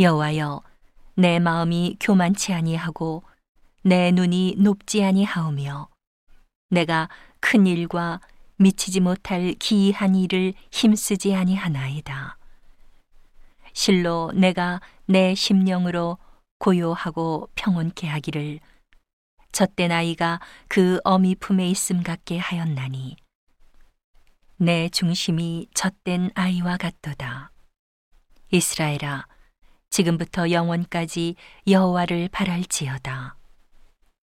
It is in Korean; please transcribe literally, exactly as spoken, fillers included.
여호와여, 내 마음이 교만치 아니하고 내 눈이 높지 아니하오며 내가 큰 일과 미치지 못할 기이한 일을 힘쓰지 아니하나이다. 실로 내가 내 심령으로 고요하고 평온케 하기를 젖된 아이가 그 어미 품에 있음 같게 하였나니 내 중심이 젖된 아이와 같도다. 이스라엘아, 지금부터 영원까지 여호와를 바랄지어다.